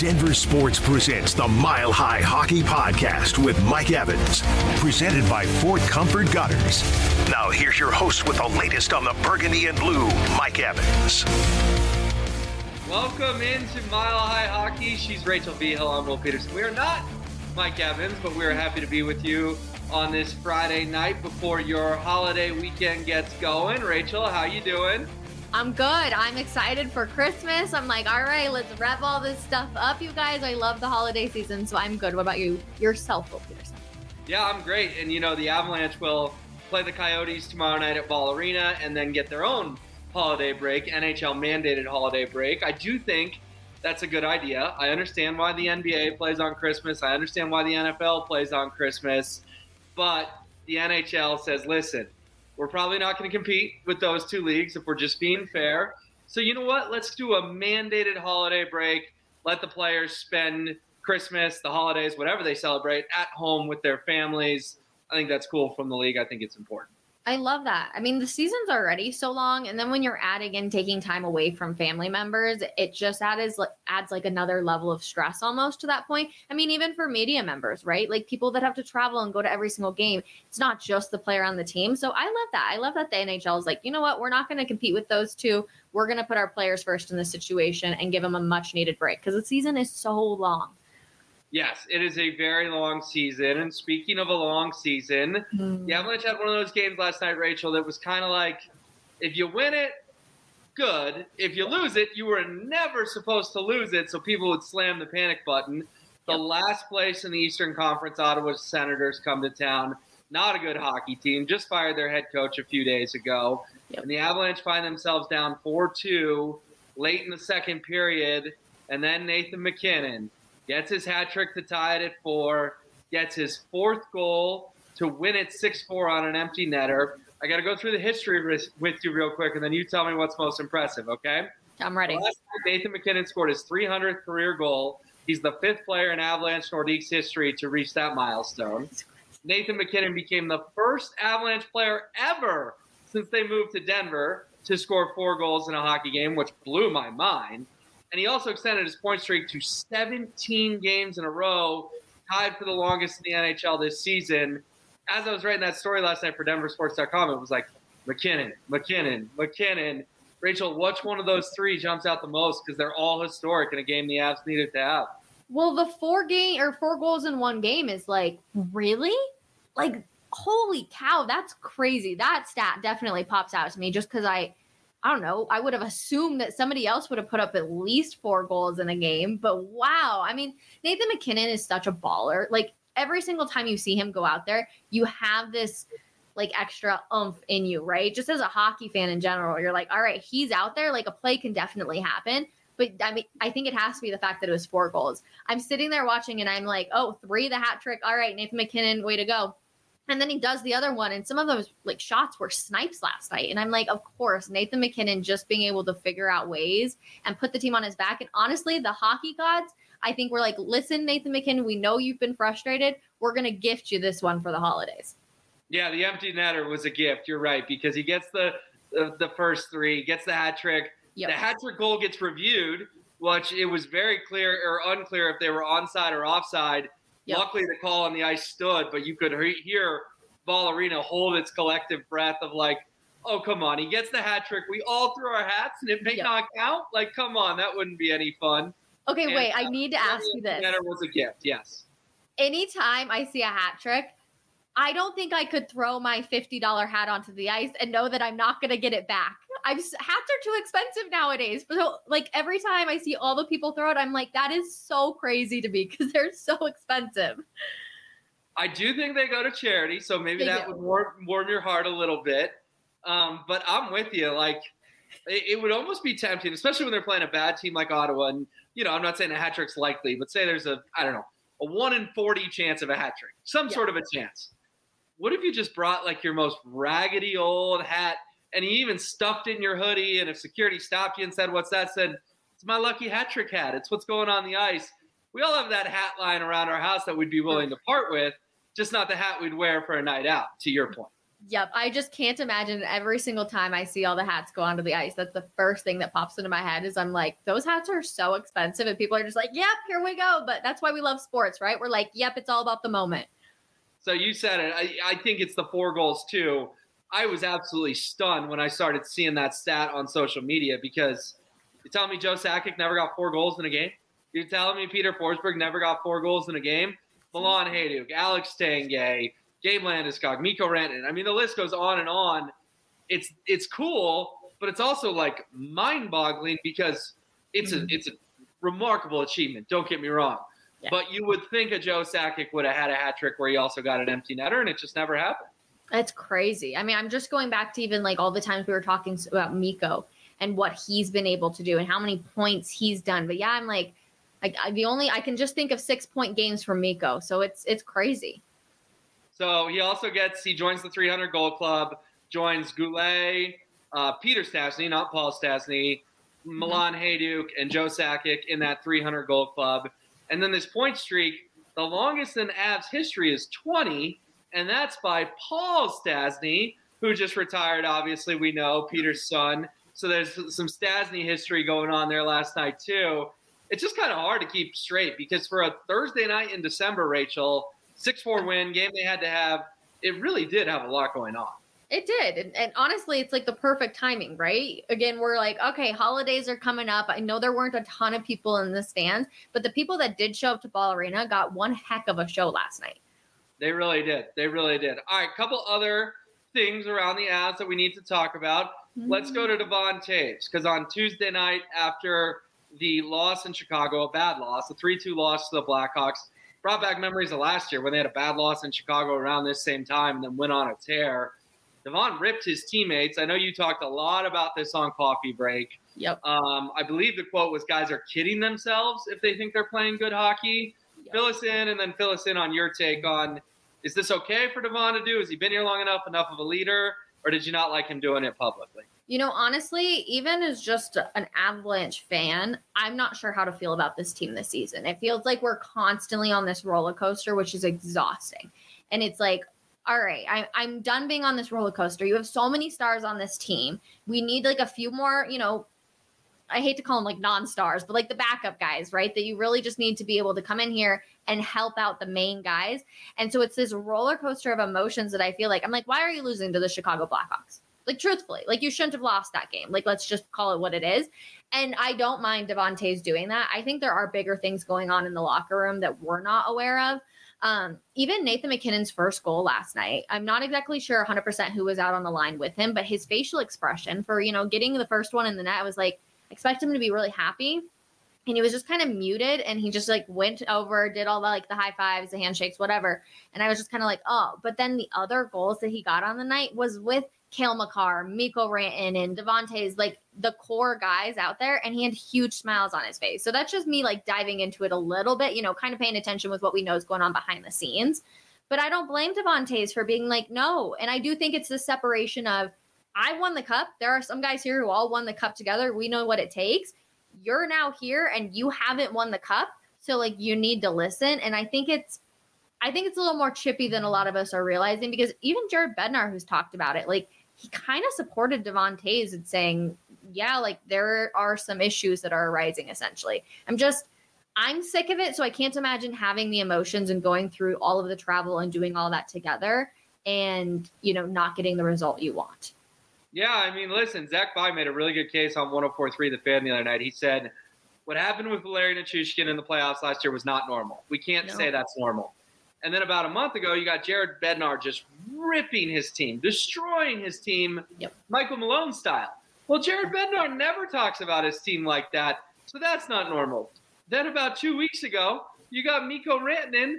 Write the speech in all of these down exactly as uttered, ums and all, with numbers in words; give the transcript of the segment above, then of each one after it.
Denver Sports presents the Mile High Hockey Podcast with Mike Evans, presented by Fort Comfort Gutters. Now here's your host with the latest on the Burgundy and Blue, Mike Evans. Welcome into Mile High Hockey. She's Rachel Vigil. I'm Will Peterson. We are not Mike Evans, but we are happy to be with you on this Friday night before your holiday weekend gets going. Rachel, how you doing? I'm good. I'm excited for Christmas. I'm like, all right, let's wrap all this stuff up, you guys. I love the holiday season, so I'm good. What about you yourself, Will Peterson? Yeah, I'm great. And, you know, the Avalanche will play the Coyotes tomorrow night at Ball Arena and then get their own holiday break, N H L-mandated holiday break. I do think that's a good idea. I understand why the N B A plays on Christmas. I understand why the N F L plays on Christmas. But the N H L says, listen, we're probably not going to compete with those two leagues if we're just being fair. So you know what? Let's do a mandated holiday break. Let the players spend Christmas, the holidays, whatever they celebrate, at home with their families. I think that's cool from the league. I think it's important. I love that. I mean, the season's already so long. And then when you're adding and taking time away from family members, it just adds, adds like another level of stress almost to that point. I mean, even for media members, right? Like people that have to travel and go to every single game. It's not just the player on the team. So I love that. I love that the N H L is like, you know what? We're not going to compete with those two. We're going to put our players first in this situation and give them a much needed break because the season is so long. Yes, it is a very long season. And speaking of a long season, mm. the Avalanche had one of those games last night, Rachel, that was kind of like, if you win it, good. If you lose it, you were never supposed to lose it, so people would slam the panic button. The yep. last place in the Eastern Conference, Ottawa Senators, come to town. Not a good hockey team. Just fired their head coach a few days ago. Yep. And the Avalanche find themselves down four two late in the second period. And then Nathan MacKinnon gets his hat trick to tie it at four, gets his fourth goal to win it six four on an empty netter. I got to go through the history with you real quick, and then you tell me what's most impressive, okay? I'm ready. Last night, Nathan MacKinnon scored his three hundredth career goal. He's the fifth player in Avalanche Nordiques history to reach that milestone. Nathan MacKinnon became the first Avalanche player ever since they moved to Denver to score four goals in a hockey game, which blew my mind. And he also extended his point streak to seventeen games in a row, tied for the longest in the N H L this season. As I was writing that story last night for Denver Sports dot com, it was like, MacKinnon, MacKinnon, MacKinnon. Rachel, which one of those three jumps out the most? Because they're all historic in a game the Avs needed to have. Well, the four game or four goals in one game is like, really? Like, holy cow, that's crazy. That stat definitely pops out to me just because I – I don't know. I would have assumed that somebody else would have put up at least four goals in a game. But wow. I mean, Nathan MacKinnon is such a baller. Like every single time you see him go out there, you have this like extra oomph in you, right? Just as a hockey fan in general, you're like, all right, he's out there. Like a play can definitely happen. But I mean, I think it has to be the fact that it was four goals. I'm sitting there watching and I'm like, oh, three, the hat trick. All right, Nathan MacKinnon, way to go. And then he does the other one. And some of those like shots were snipes last night. And I'm like, of course, Nathan MacKinnon just being able to figure out ways and put the team on his back. And honestly, the hockey gods, I think we're like, listen, Nathan MacKinnon, we know you've been frustrated. We're going to gift you this one for the holidays. Yeah, the empty netter was a gift. You're right. Because he gets the uh, the first three, gets the hat trick. Yep. The hat trick goal gets reviewed, which it was very clear or unclear if they were onside or offside. Yep. Luckily, the call on the ice stood, but you could hear Ball Arena hold its collective breath of like, oh, come on. He gets the hat trick. We all threw our hats, and it may yep. not count. Like, come on. That wouldn't be any fun. Okay, and, wait. I uh, need to ask you this. That was a gift, yes. Anytime I see a hat trick, I don't think I could throw my fifty dollars hat onto the ice and know that I'm not going to get it back. I've, hats are too expensive nowadays. So, like, every time I see all the people throw it, I'm like, that is so crazy to me because they're so expensive. I do think they go to charity, so maybe they that do. would warm, warm your heart a little bit. Um, but I'm with you. Like, it, it would almost be tempting, especially when they're playing a bad team like Ottawa. And, you know, I'm not saying a hat trick's likely, but say there's a, I don't know, a one in forty chance of a hat trick, some yeah. sort of a chance. What if you just brought, like, your most raggedy old hat and you even stuffed it in your hoodie, and if security stopped you and said, what's that? Said, it's my lucky hat trick hat. It's what's going on the ice. We all have that hat lying around our house that we'd be willing to part with, just not the hat we'd wear for a night out, to your point. Yep. I just can't imagine. Every single time I see all the hats go onto the ice, that's the first thing that pops into my head is I'm like, those hats are so expensive. And people are just like, yep, here we go. But that's why we love sports, right? We're like, yep, it's all about the moment. So you said it. I, I think it's the four goals too. I was absolutely stunned when I started seeing that stat on social media, because you're telling me Joe Sakic never got four goals in a game? You're telling me Peter Forsberg never got four goals in a game? Milan Hajduk, Alex Tanguay, Gabe Landeskog, Mikko Rantanen. I mean, the list goes on and on. It's it's cool, but it's also like mind-boggling because it's mm-hmm. a it's a remarkable achievement. Don't get me wrong, yeah. But you would think a Joe Sakic would have had a hat trick where he also got an empty netter, and it just never happened. That's crazy. I mean, I'm just going back to even like all the times we were talking about Mikko and what he's been able to do and how many points he's done. But yeah, I'm like, I, I, the only I can just think of six point games from Mikko, so it's it's crazy. So he also gets, he joins the three hundred goal club, joins Goulet, uh, Peter Stastny, not Paul Stastny, Milan Hajduk, and Joe Sakic in that three hundred goal club. And then this point streak, the longest in Avs history is twenty, and that's by Paul Stastny, who just retired, obviously, we know, Peter's son. So there's some Stastny history going on there last night, too. It's just kind of hard to keep straight because for a Thursday night in December, Rachel, six four win, game they had to have. It really did have a lot going on. It did. And, and honestly, it's like the perfect timing, right? Again, we're like, okay, holidays are coming up. I know there weren't a ton of people in the stands, but the people that did show up to Ball Arena got one heck of a show last night. They really did. They really did. All right, a couple other things around the Avs that we need to talk about. Mm-hmm. Let's go to Devon Toews, because on Tuesday night after the loss in Chicago, a bad loss, a three two loss to the Blackhawks, brought back memories of last year when they had a bad loss in Chicago around this same time and then went on a tear. Devon ripped his teammates. I know you talked a lot about this on Coffee Break. Yep. Um, I believe the quote was, guys are kidding themselves if they think they're playing good hockey. Yep. Fill us in and then fill us in on your take on, is this okay for Devon to do? Has he been here long enough, enough of a leader? Or did you not like him doing it publicly? You know, honestly, even as just an Avalanche fan, I'm not sure how to feel about this team this season. It feels like we're constantly on this roller coaster, which is exhausting. And it's like, all right, I, I'm done being on this roller coaster. You have so many stars on this team. We need like a few more, you know, I hate to call them like non-stars, but like the backup guys, right? That you really just need to be able to come in here and help out the main guys. And so it's this roller coaster of emotions that I feel like, I'm like, why are you losing to the Chicago Blackhawks? Like, truthfully, like you shouldn't have lost that game. Like, let's just call it what it is. And I don't mind Devon Toews doing that. I think there are bigger things going on in the locker room that we're not aware of. Um, even Nathan McKinnon's first goal last night, I'm not exactly sure one hundred percent who was out on the line with him, but his facial expression for, you know, getting the first one in the net, I was like, expect him to be really happy. And he was just kind of muted, and he just like went over, did all the like the high fives, the handshakes, whatever. And I was just kind of like, oh, but then the other goals that he got on the night was with Cale Makar, Mikko Rantanen, and Devon Toews, like the core guys out there. And he had huge smiles on his face. So that's just me like diving into it a little bit, you know, kind of paying attention with what we know is going on behind the scenes. But I don't blame Devon Toews for being like, no. And I do think it's the separation of, I won the cup. There are some guys here who all won the cup together. We know what it takes. You're now here and you haven't won the cup. So like you need to listen. And I think it's, I think it's a little more chippy than a lot of us are realizing, because even Jared Bednar, who's talked about it, like he kind of supported Devon Toews and saying, yeah, like there are some issues that are arising essentially. I'm just, I'm sick of it. So I can't imagine having the emotions and going through all of the travel and doing all that together and, you know, not getting the result you want. Yeah, I mean, listen, Zach Bye made a really good case on one oh four point three The Fan the other night. He said, what happened with Valeri Nichushkin in the playoffs last year was not normal. We can't no. say that's normal. And then about a month ago, you got Jared Bednar just ripping his team, destroying his team, yep. Michael Malone style. Well, Jared Bednar never talks about his team like that, so that's not normal. Then about two weeks ago, you got Mikko Rantanen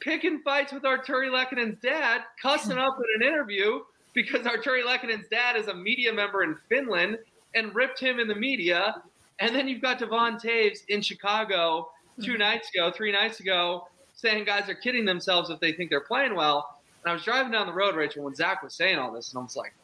picking fights with Arturi Lekkonen's dad, cussing up in an interview, because Arturi Lekkonen's dad is a media member in Finland and ripped him in the media. And then you've got Devon Toews in Chicago two nights ago, three nights ago, saying guys are kidding themselves if they think they're playing well. And I was driving down the road, Rachel, when Zach was saying all this, and I was like,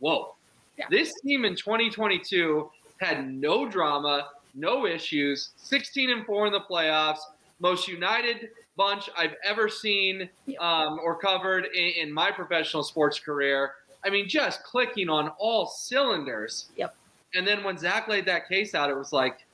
whoa. Yeah. This team in twenty twenty-two had no drama, no issues, sixteen and four in the playoffs, most united bunch I've ever seen um, or covered in, in my professional sports career. I mean, just clicking on all cylinders. Yep. And then when Zach laid that case out, it was like,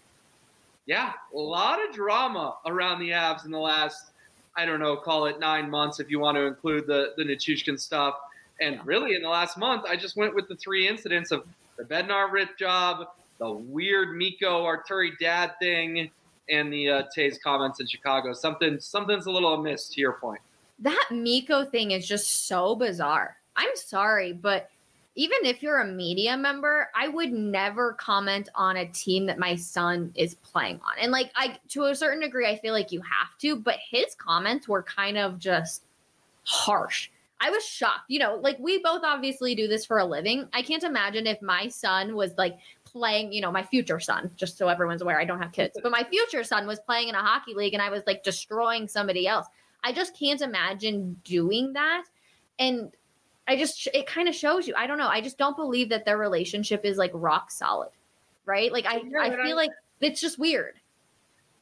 yeah, a lot of drama around the Avs in the last, I don't know, call it nine months if you want to include the, the Nichushkin stuff. And yeah. really in the last month, I just went with the three incidents of the Bednar rip job, the weird Mikko Arturi dad thing, and the uh, Tays comments in Chicago. Something, something's a little amiss to your point. That Mikko thing is just so bizarre. I'm sorry, but even if you're a media member, I would never comment on a team that my son is playing on. And like, I, to a certain degree, I feel like you have to, but his comments were kind of just harsh. I was shocked. You know, like we both obviously do this for a living. I can't imagine if my son was like playing, you know, my future son, just so everyone's aware, I don't have kids, but my future son was playing in a hockey league and I was like destroying somebody else. I just can't imagine doing that. And I just, it kind of shows you, I don't know. I just don't believe that their relationship is like rock solid, right? Like I, yeah, I feel I, like it's just weird.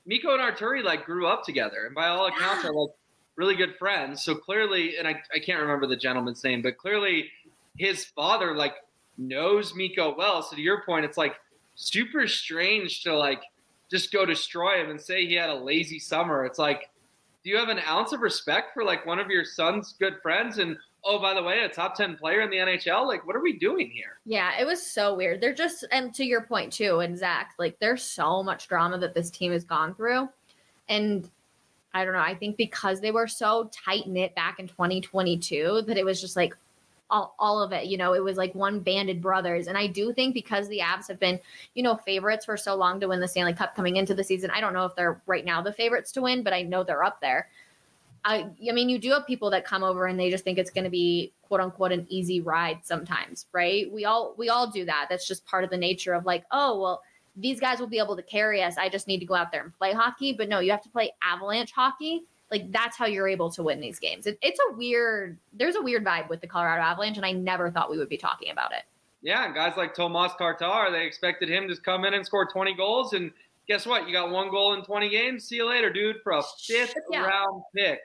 Mikko and Arturi like grew up together and by all accounts are like really good friends. So clearly, and I, I can't remember the gentleman's name, but clearly his father like knows Mikko well. So to your point, it's like super strange to like just go destroy him and say he had a lazy summer. It's like, do you have an ounce of respect for like one of your son's good friends? And oh, by the way, a top ten player in the N H L? Like, what are we doing here? Yeah, it was so weird. They're just, and to your point too, and Zach, like there's so much drama that this team has gone through. And I don't know, I think because they were so tight knit back in twenty twenty-two that it was just like all, all of it, you know, it was like one banded brothers. And I do think because the Avs have been, you know, favorites for so long to win the Stanley Cup coming into the season, I don't know if they're right now the favorites to win, but I know they're up there. I, I mean, you do have people that come over and they just think it's going to be quote unquote an easy ride sometimes, right? We all, we all do that. That's just part of the nature of like, oh, well, these guys will be able to carry us. I just need to go out there and play hockey. But no, you have to play avalanche hockey. Like that's how you're able to win these games. It, it's a weird, there's a weird vibe with the Colorado Avalanche and I never thought we would be talking about it. Yeah. And guys like Tomas Tatar, they expected him to come in and score twenty goals. And guess what? You got one goal in twenty games. See you later, dude, for a fifth yeah. round pick.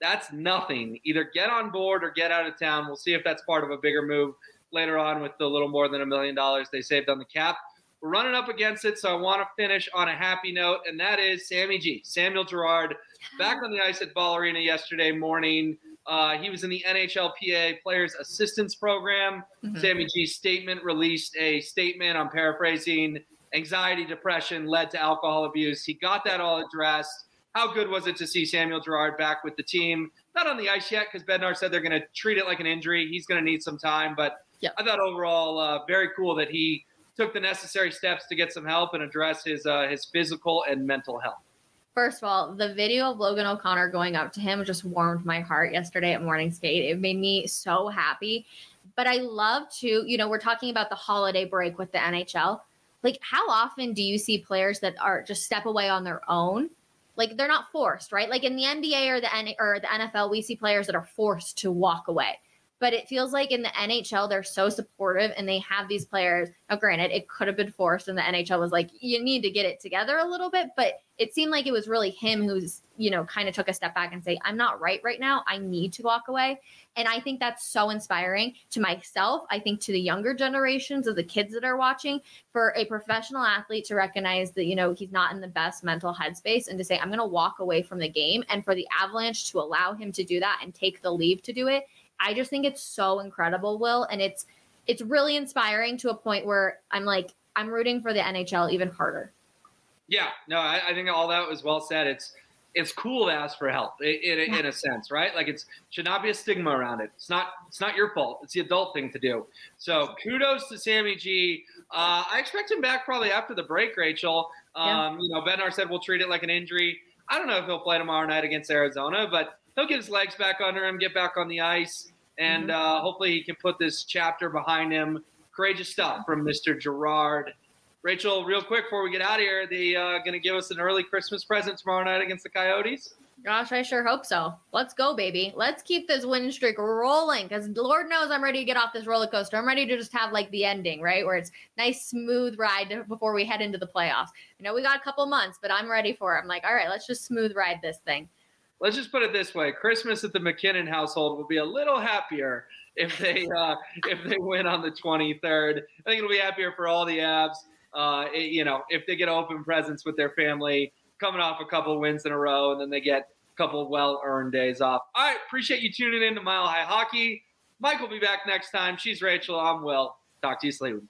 That's nothing. Either get on board or get out of town. We'll see if that's part of a bigger move later on with the little more than a million dollars they saved on the cap. We're running up against it, so I want to finish on a happy note, and that is Sammy G, Samuel Girard, back on the ice at Ball Arena yesterday morning. Uh, he was in the N H L P A Players Assistance Program. Mm-hmm. Sammy G's statement released a statement, I'm paraphrasing, anxiety, depression led to alcohol abuse. He got that all addressed. How good was it to see Samuel Girard back with the team? Not on the ice yet because Bednar said they're going to treat it like an injury. He's going to need some time. But yeah. I thought overall uh, very cool that he took the necessary steps to get some help and address his uh, his physical and mental health. First of all, the video of Logan O'Connor going up to him just warmed my heart yesterday at morning skate. It made me so happy. But I love to, you know, we're talking about the holiday break with the N H L. Like, how often do you see players that are just step away on their own? Like they're not forced, right? Like in the N B A or the N- or the N F L, we see players that are forced to walk away. But it feels like in the N H L, they're so supportive and they have these players. Now, granted, it could have been forced and the N H L was like, you need to get it together a little bit. But it seemed like it was really him who's, you know, kind of took a step back and say, I'm not right right now. I need to walk away. And I think that's so inspiring to myself. I think to the younger generations of the kids that are watching, for a professional athlete to recognize that, you know, he's not in the best mental headspace and to say, I'm going to walk away from the game, and for the Avalanche to allow him to do that and take the leave to do it. I just think it's so incredible, Will. And it's, it's really inspiring to a point where I'm like, I'm rooting for the N H L even harder. Yeah, no, I, I think all that was well said. It's, it's cool to ask for help in, in, yeah. in a sense, right? Like it's should not be a stigma around it. It's not, it's not your fault. It's the adult thing to do. So kudos to Sammy G. Uh, I expect him back probably after the break, Rachel. Um, yeah. You know, Bednar said we'll treat it like an injury. I don't know if he'll play tomorrow night against Arizona, but he'll get his legs back under him, get back on the ice. And uh, hopefully he can put this chapter behind him. Courageous stuff from Mister Girard. Rachel, real quick before we get out of here, they uh, going to give us an early Christmas present tomorrow night against the Coyotes? Gosh, I sure hope so. Let's go, baby. Let's keep this win streak rolling because Lord knows I'm ready to get off this roller coaster. I'm ready to just have like the ending, right? Where it's nice, smooth ride before we head into the playoffs. I know we got a couple months, but I'm ready for it. I'm like, all right, let's just smooth ride this thing. Let's just put it this way. Christmas at the McKinnon household will be a little happier if they uh, if they win on the twenty-third. I think it'll be happier for all the Abs, uh, it, you know, if they get open presents with their family, coming off a couple wins in a row, and then they get a couple well-earned days off. All right, appreciate you tuning in to Mile High Hockey. Mike will be back next time. She's Rachel. I'm Will. Talk to you soon.